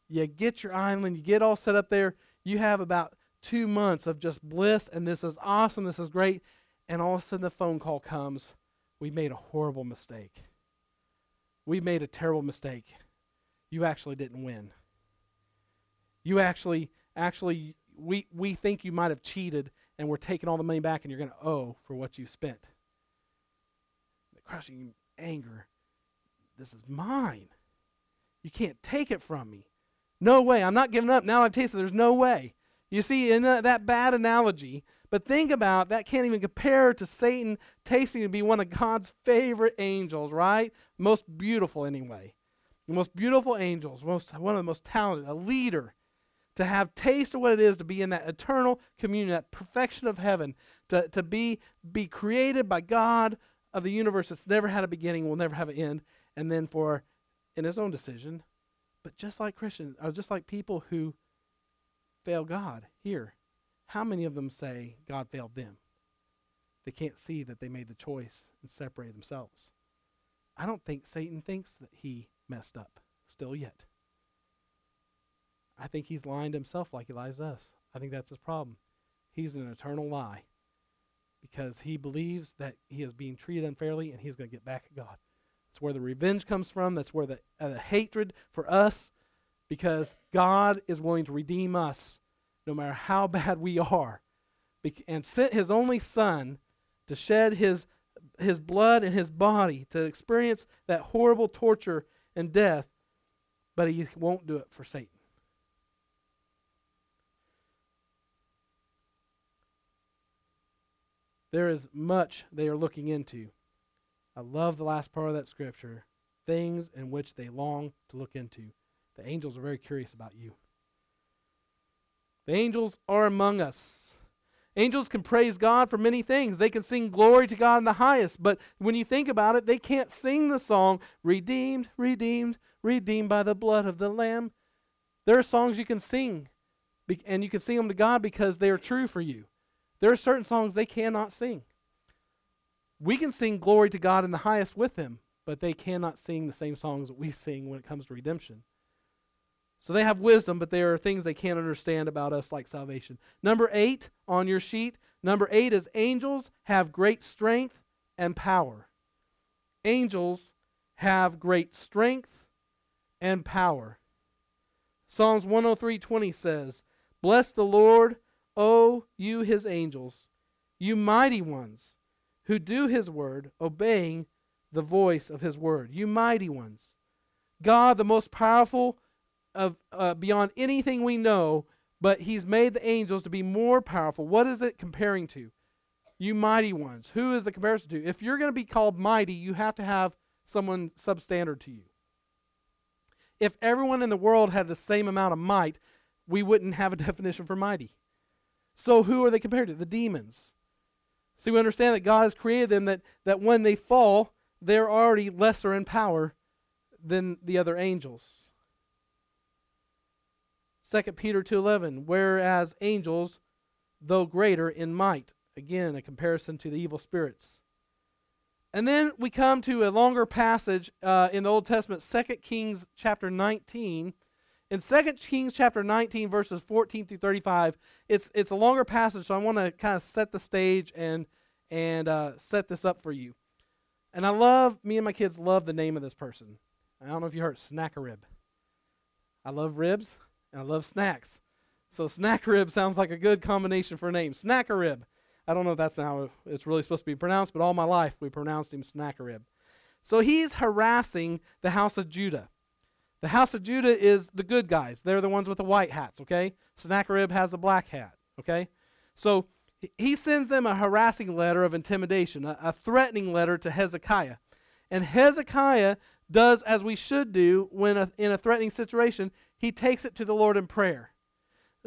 You get your island, you get all set up there, you have about 2 months of just bliss, and this is awesome, this is great, and all of a sudden the phone call comes, we made a horrible mistake. We made a terrible mistake. You actually didn't win. You actually, we think you might have cheated, and we're taking all the money back, and you're going to owe for what you spent. The crushing anger, this is mine. You can't take it from me. No way, I'm not giving up. Now I've tasted it, there's no way. You see, in that bad analogy, but think about, that can't even compare to Satan tasting to be one of God's favorite angels, right? Most beautiful anyway. The most beautiful angels, one of the most talented, a leader, to have taste of what it is to be in that eternal communion, that perfection of heaven, to be created by God of the universe that's never had a beginning, will never have an end, and then for, in his own decision, but just like Christians, or just like people who fail God here, how many of them say God failed them? They can't see that they made the choice and separated themselves. I don't think Satan thinks that he messed up still yet. I think he's lying to himself like he lies to us. I think that's his problem. He's an eternal lie because he believes that he is being treated unfairly and he's going to get back at God. That's where the revenge comes from. That's where the hatred for us, because God is willing to redeem us no matter how bad we are, and sent his only son to shed his blood and his body to experience that horrible torture and death, but he won't do it for Satan. There is much they are looking into. I love the last part of that scripture. Things in which they long to look into. The angels are very curious about you. The angels are among us. Angels can praise God for many things. They can sing glory to God in the highest. But when you think about it, they can't sing the song, redeemed, redeemed, redeemed by the blood of the Lamb. There are songs you can sing, and you can sing them to God because they are true for you. There are certain songs they cannot sing. We can sing glory to God in the highest with them, but they cannot sing the same songs that we sing when it comes to redemption. So they have wisdom, but there are things they can't understand about us, like salvation. Number 8 on your sheet. Number 8 is angels have great strength and power. Angels have great strength and power. Psalms 103:20 says, "Bless the Lord, O you his angels, you mighty ones who do his word, obeying the voice of his word." You mighty ones. God, the most powerful of beyond anything we know, but he's made the angels to be more powerful. What is it comparing to? You mighty ones. Who is the comparison to? If you're going to be called mighty, you have to have someone substandard to you. If everyone in the world had the same amount of might, we wouldn't have a definition for mighty. So who are they compared to? The demons. See, we understand that God has created them, that when they fall, they're already lesser in power than the other angels. 2 Peter 2:11, whereas angels, though greater in might. Again, a comparison to the evil spirits. And then we come to a longer passage in the Old Testament, 2 Kings chapter 19. In 2 Kings chapter 19, verses 14 through 35, it's a longer passage, so I want to kind of set the stage and set this up for you. And me and my kids love the name of this person. I don't know if you heard, Sennacherib. I love ribs. And I love snacks. So Sennacherib sounds like a good combination for a name. Sennacherib. I don't know if that's how it's really supposed to be pronounced, but all my life we pronounced him Sennacherib. So he's harassing the house of Judah. The house of Judah is the good guys. They're the ones with the white hats, okay? Sennacherib has a black hat, okay? So he sends them a harassing letter of intimidation, a threatening letter to Hezekiah. And Hezekiah does as we should do when in a threatening situation. He takes it to the Lord in prayer.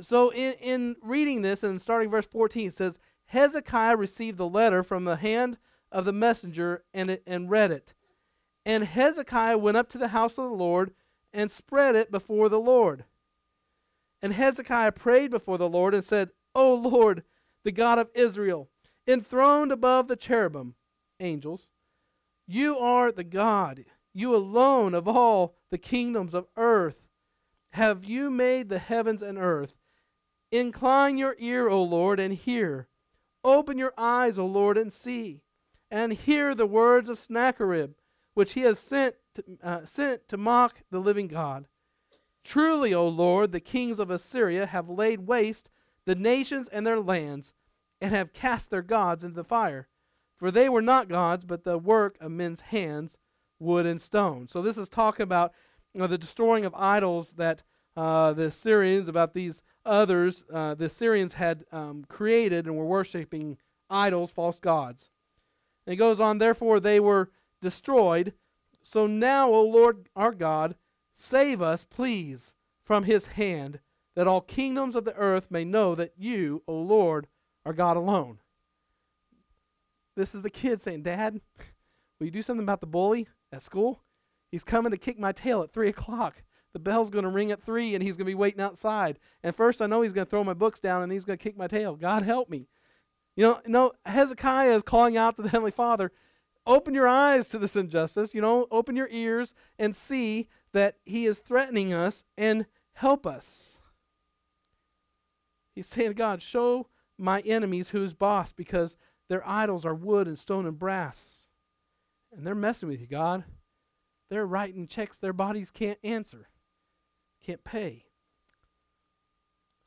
So in reading this and starting verse 14, it says, Hezekiah received the letter from the hand of the messenger and read it. And Hezekiah went up to the house of the Lord and spread it before the Lord. And Hezekiah prayed before the Lord and said, O Lord, the God of Israel, enthroned above the cherubim, angels, you are the God, you alone of all the kingdoms of earth. Have you made the heavens and earth? Incline your ear, O Lord, and hear. Open your eyes, O Lord, and see, and hear the words of Sennacherib, which he has sent to mock the living God. Truly, O Lord, the kings of Assyria have laid waste the nations and their lands, and have cast their gods into the fire. For they were not gods, but the work of men's hands, wood and stone. So this is talking about the destroying of idols that the Assyrians, about these others, the Assyrians had created and were worshiping idols, false gods. And it goes on, therefore they were destroyed. So now, O Lord our God, save us, please, from his hand, that all kingdoms of the earth may know that you, O Lord, are God alone. This is the kid saying, Dad, will you do something about the bully at school? He's coming to kick my tail at 3 o'clock. The bell's going to ring at 3, and he's going to be waiting outside. And first I know he's going to throw my books down, and he's going to kick my tail. God help me. You know, no, Hezekiah is calling out to the Heavenly Father, open your eyes to this injustice, you know, open your ears and see that he is threatening us and help us. He's saying to God, show my enemies who's boss, because their idols are wood and stone and brass. And they're messing with you, God. They're writing checks their bodies can't answer, can't pay.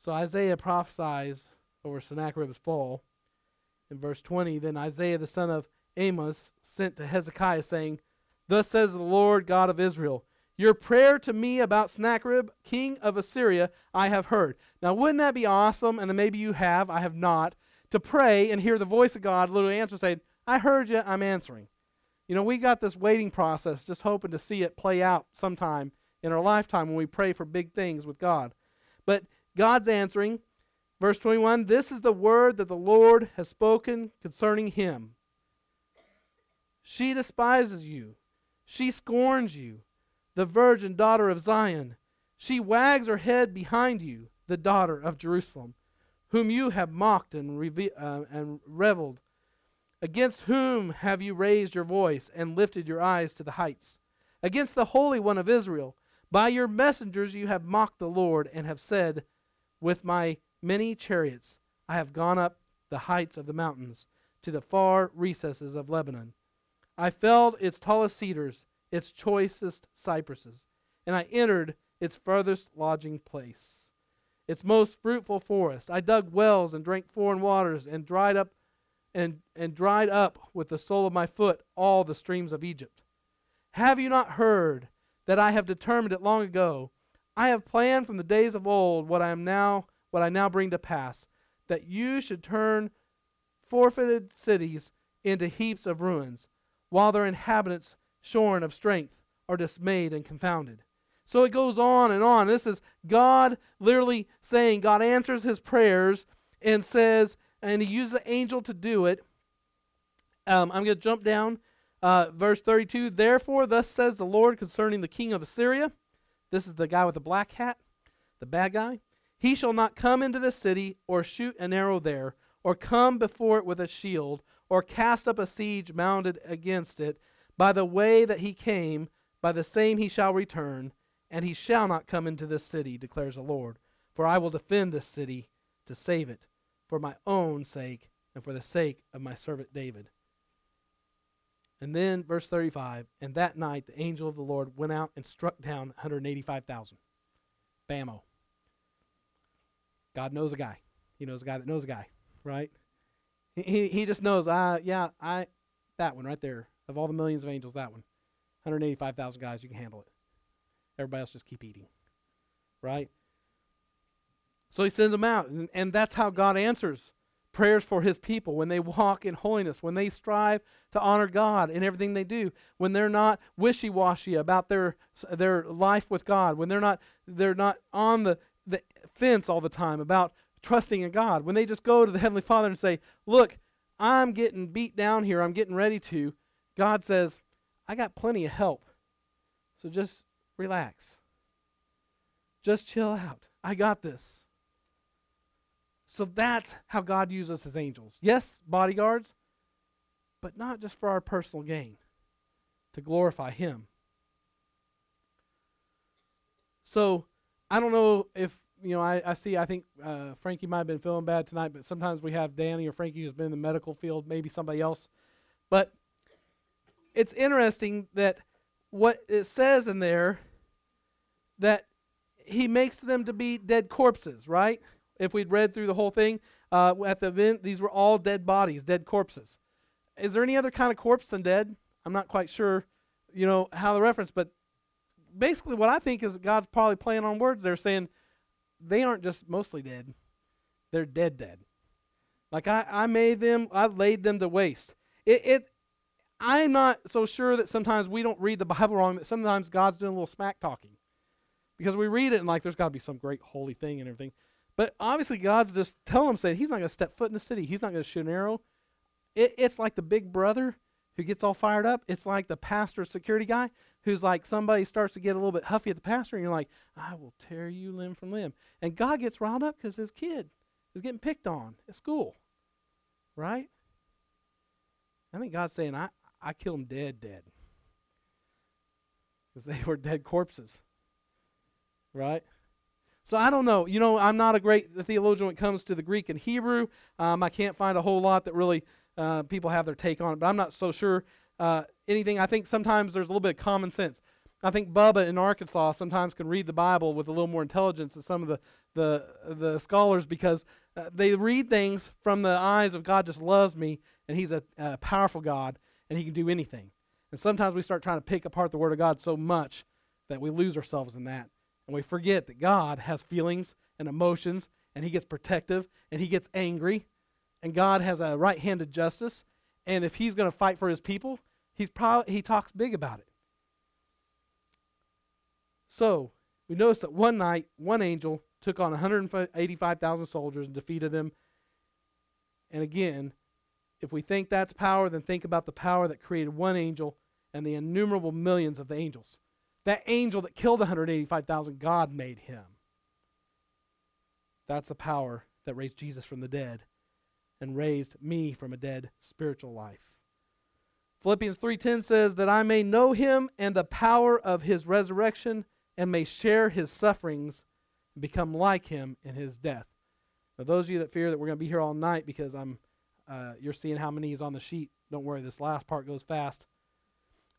So Isaiah prophesies over Sennacherib's fall. In verse 20, then Isaiah the son of Amos sent to Hezekiah, saying, Thus says the Lord God of Israel, your prayer to me about Sennacherib, king of Assyria, I have heard. Now wouldn't that be awesome? And then maybe you have, I have not, to pray and hear the voice of God literally answer, saying, I heard you, I'm answering. You know, we got this waiting process, just hoping to see it play out sometime in our lifetime when we pray for big things with God. But God's answering. Verse 21, this is the word that the Lord has spoken concerning him. She despises you. She scorns you, the virgin daughter of Zion. She wags her head behind you, the daughter of Jerusalem, whom you have mocked and reveled. Against whom have you raised your voice and lifted your eyes to the heights? Against the Holy One of Israel. By your messengers you have mocked the Lord and have said, with my many chariots I have gone up the heights of the mountains to the far recesses of Lebanon. I felled its tallest cedars, its choicest cypresses, and I entered its furthest lodging place, its most fruitful forest. I dug wells and drank foreign waters and dried up with the sole of my foot all the streams of Egypt. Have you not heard that I have determined it long ago? I have planned from the days of old what I now bring to pass, that you should turn forfeited cities into heaps of ruins, while their inhabitants, shorn of strength, are dismayed and confounded. So it goes on and on. This is God literally saying, God answers his prayers and says, and he used the angel to do it. I'm going to jump down. Verse 32, therefore thus says the Lord concerning the king of Assyria. This is the guy with the black hat, the bad guy. He shall not come into this city, or shoot an arrow there, or come before it with a shield, or cast up a siege mounted against it. By the way that he came, by the same he shall return, and he shall not come into this city, declares the Lord. For I will defend this city to save it, for my own sake, and for the sake of my servant David. And then, verse 35, and that night the angel of the Lord went out and struck down 185,000. Bammo. God knows a guy. He knows a guy that knows a guy, right? He just knows, that one right there. Of all the millions of angels, that one. 185,000 guys, you can handle it. Everybody else just keep eating, right? So he sends them out, and that's how God answers prayers for his people, when they walk in holiness, when they strive to honor God in everything they do, when they're not wishy-washy about their life with God, when they're not on the fence all the time about trusting in God, when they just go to the Heavenly Father and say, look, I'm getting beat down here, I'm getting ready to. God says, I got plenty of help, so just relax. Just chill out. I got this. So that's how God uses his angels. Yes, bodyguards, but not just for our personal gain, to glorify him. So I don't know if, I think Frankie might have been feeling bad tonight, but sometimes we have Danny or Frankie who's been in the medical field, maybe somebody else. But it's interesting that what it says in there, that he makes them to be dead corpses, right? If we'd read through the whole thing, at the event, these were all dead bodies, dead corpses. Is there any other kind of corpse than dead? I'm not quite sure, how the reference, but basically what I think is God's probably playing on words there, saying they aren't just mostly dead, they're dead dead. Like I laid them to waste. I'm not so sure that sometimes we don't read the Bible wrong, that sometimes God's doing a little smack talking. Because we read it and there's got to be some great holy thing and everything. But obviously God's just telling him, saying, he's not going to step foot in the city. He's not going to shoot an arrow. It's like the big brother who gets all fired up. It's like the pastor security guy who's like, somebody starts to get a little bit huffy at the pastor, and you're like, I will tear you limb from limb. And God gets riled up because his kid is getting picked on at school, right? I think God's saying, I kill them dead. Because they were dead corpses, right? So I don't know. I'm not a great theologian when it comes to the Greek and Hebrew. I can't find a whole lot that really people have their take on it, but I'm not so sure anything. I think sometimes there's a little bit of common sense. I think Bubba in Arkansas sometimes can read the Bible with a little more intelligence than some of the scholars, because they read things from the eyes of God just loves me, and he's a powerful God, and he can do anything. And sometimes we start trying to pick apart the Word of God so much that we lose ourselves in that. And we forget that God has feelings and emotions, and he gets protective, and he gets angry, and God has a right hand of justice, and if he's going to fight for his people, he talks big about it. So we notice that one night, one angel took on 185,000 soldiers and defeated them. And again, if we think that's power, then think about the power that created one angel and the innumerable millions of the angels. That angel that killed 185,000, God made him. That's the power that raised Jesus from the dead and raised me from a dead spiritual life. Philippians 3:10 says that I may know him and the power of his resurrection, and may share his sufferings and become like him in his death. Now, those of you that fear that we're going to be here all night because you're seeing how many is on the sheet, don't worry, this last part goes fast.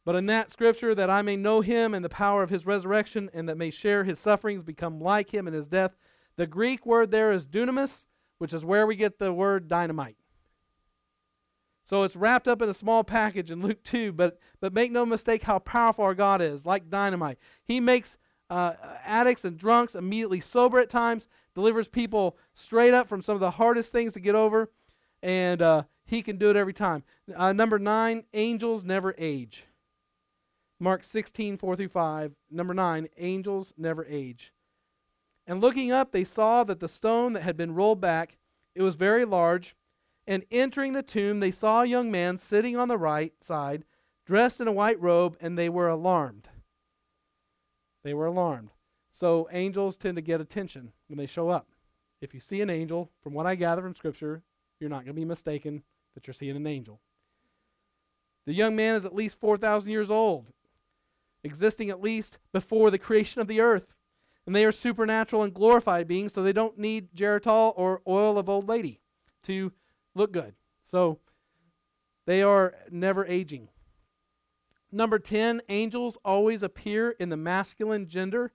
But in that scripture, that I may know him and the power of his resurrection, and that may share his sufferings, become like him in his death. The Greek word there is dunamis, which is where we get the word dynamite. So it's wrapped up in a small package in Luke 2, but make no mistake how powerful our God is, like dynamite. He makes addicts and drunks immediately sober at times, delivers people straight up from some of the hardest things to get over, and he can do it every time. Number 9, angels never age. Mark 16:4-5, number 9, angels never age. And looking up, they saw that the stone that had been rolled back, it was very large. And entering the tomb, they saw a young man sitting on the right side, dressed in a white robe, and they were alarmed. They were alarmed. So angels tend to get attention when they show up. If you see an angel, from what I gather from Scripture, you're not going to be mistaken that you're seeing an angel. The young man is at least 4,000 years old, existing at least before the creation of the earth. And they are supernatural and glorified beings, so they don't need geritol or oil of old lady to look good. So they are never aging. Number 10, angels always appear in the masculine gender,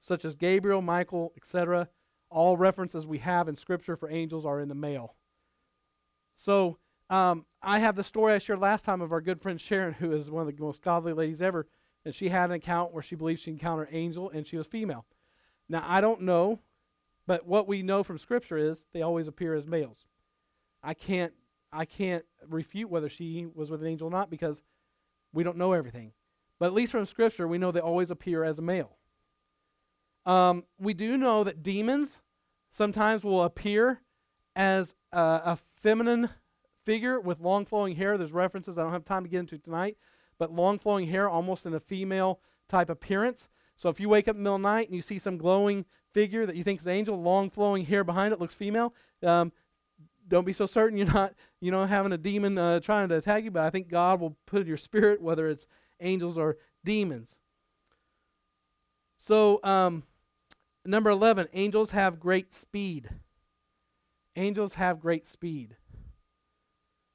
such as Gabriel, Michael, etc. All references we have in Scripture for angels are in the male. So I have the story I shared last time of our good friend Sharon, who is one of the most godly ladies ever. and she had an account where she believed she encountered an angel, and she was female. Now, I don't know, but what we know from Scripture is they always appear as males. I can't refute whether she was with an angel or not because we don't know everything. But at least from Scripture, we know they always appear as a male. We do know that demons sometimes will appear as a feminine figure with long flowing hair. There's references I don't have time to get into tonight, but long flowing hair almost in a female type appearance. So if you wake up in the middle of the night and you see some glowing figure that you think is an angel, long flowing hair behind it looks female, don't be so certain you're not, having a demon trying to attack you, but I think God will put in your spirit, whether it's angels or demons. So, number 11, angels have great speed. Angels have great speed.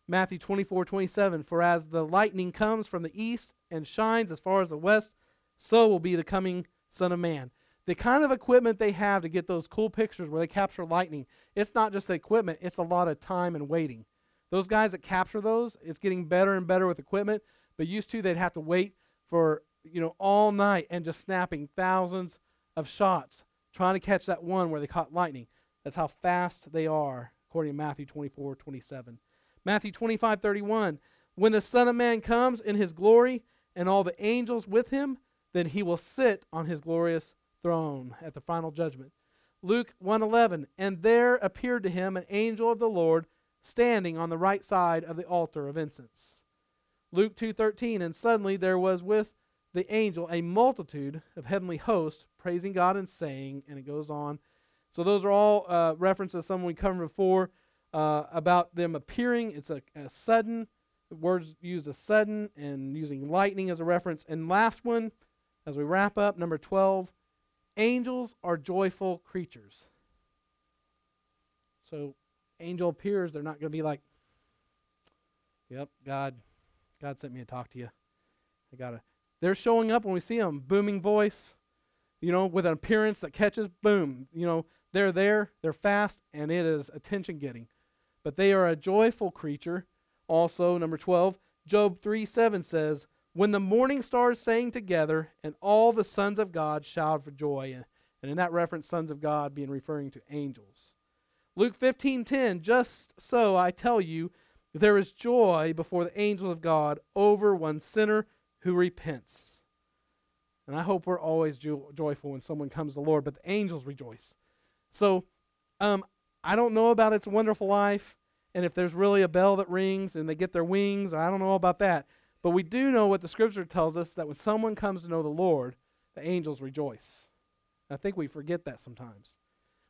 Matthew 24:27, for as the lightning comes from the east and shines as far as the west, so will be the coming Son of Man. The kind of equipment they have to get those cool pictures where they capture lightning, it's not just the equipment, it's a lot of time and waiting. Those guys that capture those, it's getting better and better with equipment, but used to they'd have to wait for, all night and just snapping thousands of shots trying to catch that one where they caught lightning. That's how fast they are, according to Matthew 24:27. Matthew 25:31, when the Son of Man comes in his glory and all the angels with him, then he will sit on his glorious throne at the final judgment. Luke 1:11, and there appeared to him an angel of the Lord standing on the right side of the altar of incense. Luke 2:13, and suddenly there was with the angel a multitude of heavenly hosts praising God and saying, and it goes on. So those are all references, some we covered before, about them appearing. It's a sudden, the words used as sudden and using lightning as a reference. And last one, as we wrap up, number 12, angels are joyful creatures. So angel appears, they're not going to be like, yep, God sent me to talk to you. They're showing up when we see them, booming voice, with an appearance that catches, boom. They're there, they're fast, and it is attention-getting. But they are a joyful creature. Also, number 12, Job 3:7 says, when the morning stars sang together, and all the sons of God shouted for joy. And in that reference, sons of God being referring to angels. Luke 15:10, just so I tell you, there is joy before the angels of God over one sinner who repents. And I hope we're always joyful when someone comes to the Lord, but the angels rejoice. So I don't know about It's a Wonderful Life, and if there's really a bell that rings and they get their wings, I don't know about that. But we do know what the Scripture tells us, that when someone comes to know the Lord, the angels rejoice. And I think we forget that sometimes.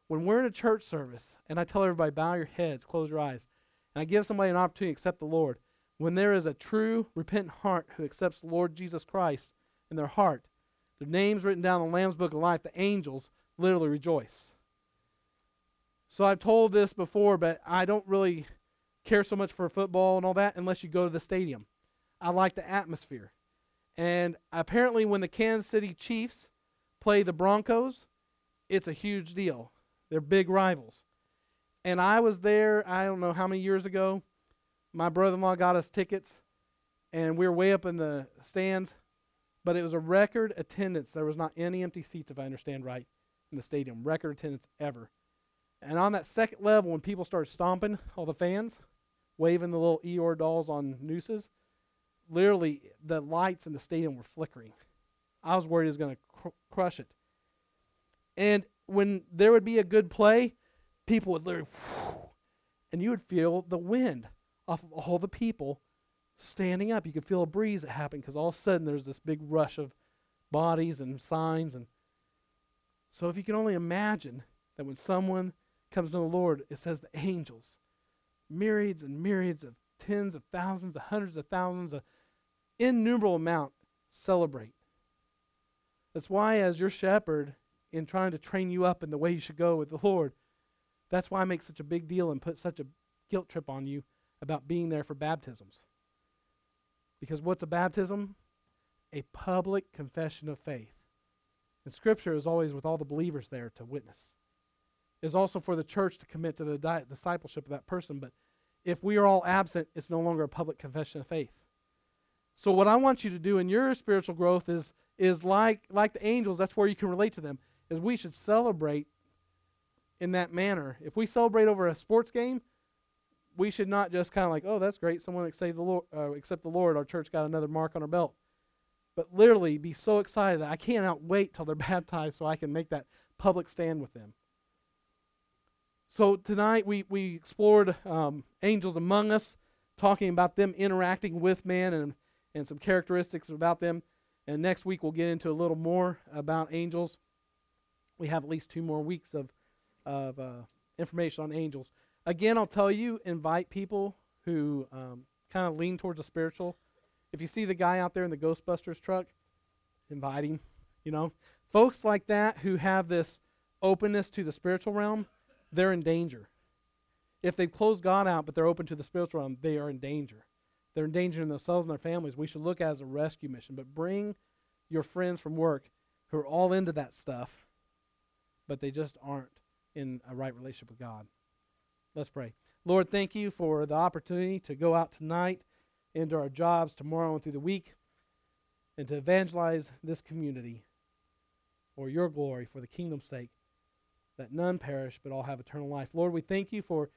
When we're in a church service, and I tell everybody, bow your heads, close your eyes, and I give somebody an opportunity to accept the Lord, when there is a true repentant heart who accepts the Lord Jesus Christ in their heart, their names written down in the Lamb's Book of Life, the angels literally rejoice. So I've told this before, but I don't really care so much for football and all that unless you go to the stadium. I like the atmosphere. And apparently when the Kansas City Chiefs play the Broncos, it's a huge deal. They're big rivals. And I was there, I don't know how many years ago. My brother-in-law got us tickets, and we were way up in the stands. But it was a record attendance. There was not any empty seats, if I understand right, in the stadium. Record attendance ever. And on that second level, when people started stomping, all the fans, waving the little Eeyore dolls on nooses, literally the lights in the stadium were flickering. I was worried it was going to crush it. And when there would be a good play, people would literally, whoosh, and you would feel the wind off of all the people standing up. You could feel a breeze that happened because all of a sudden there's this big rush of bodies and signs. And so if you can only imagine that when someone comes to the Lord, it says the angels, myriads and myriads of tens of thousands, of hundreds of thousands, of innumerable amount celebrate. That's why as your shepherd in trying to train you up in the way you should go with the Lord, that's why I make such a big deal and put such a guilt trip on you about being there for baptisms. Because what's a baptism? A public confession of faith. And Scripture is always with all the believers there to witness. Is also for the church to commit to the discipleship of that person. But if we are all absent, it's no longer a public confession of faith. So what I want you to do in your spiritual growth is like the angels, that's where you can relate to them, is we should celebrate in that manner. If we celebrate over a sports game, we should not just kind of like, oh, that's great, someone accepted the Lord, our church got another mark on our belt. But literally be so excited that I cannot wait till they're baptized so I can make that public stand with them. So tonight we explored angels among us, talking about them interacting with man and some characteristics about them. And next week we'll get into a little more about angels. We have at least 2 more weeks of information on angels. Again, I'll tell you, invite people who kind of lean towards the spiritual. If you see the guy out there in the Ghostbusters truck, invite him. You know, folks like that who have this openness to the spiritual realm, they're in danger. If they've closed God out, but they're open to the spiritual realm, they are in danger. They're endangering themselves and their families. We should look at it as a rescue mission. But bring your friends from work who are all into that stuff, but they just aren't in a right relationship with God. Let's pray. Lord, thank you for the opportunity to go out tonight into our jobs tomorrow and through the week and to evangelize this community for your glory, for the kingdom's sake, that none perish but all have eternal life. Lord, we thank you for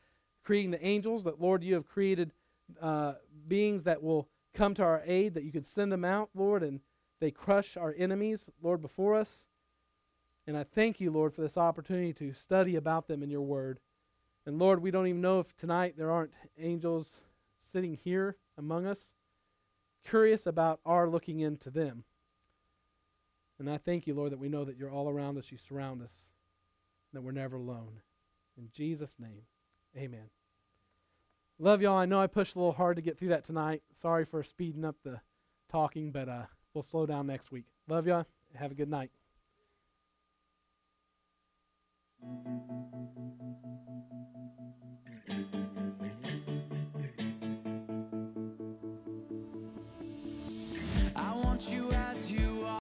creating the angels, that, Lord, you have created beings that will come to our aid, that you could send them out, Lord, and they crush our enemies, Lord, before us. And I thank you, Lord, for this opportunity to study about them in your word. And Lord, we don't even know if tonight there aren't angels sitting here among us, curious about our looking into them. And I thank you, Lord, that we know that you're all around us, you surround us, that we're never alone. In Jesus' name, amen. Love y'all. I know I pushed a little hard to get through that tonight. Sorry for speeding up the talking, but we'll slow down next week. Love y'all. Have a good night.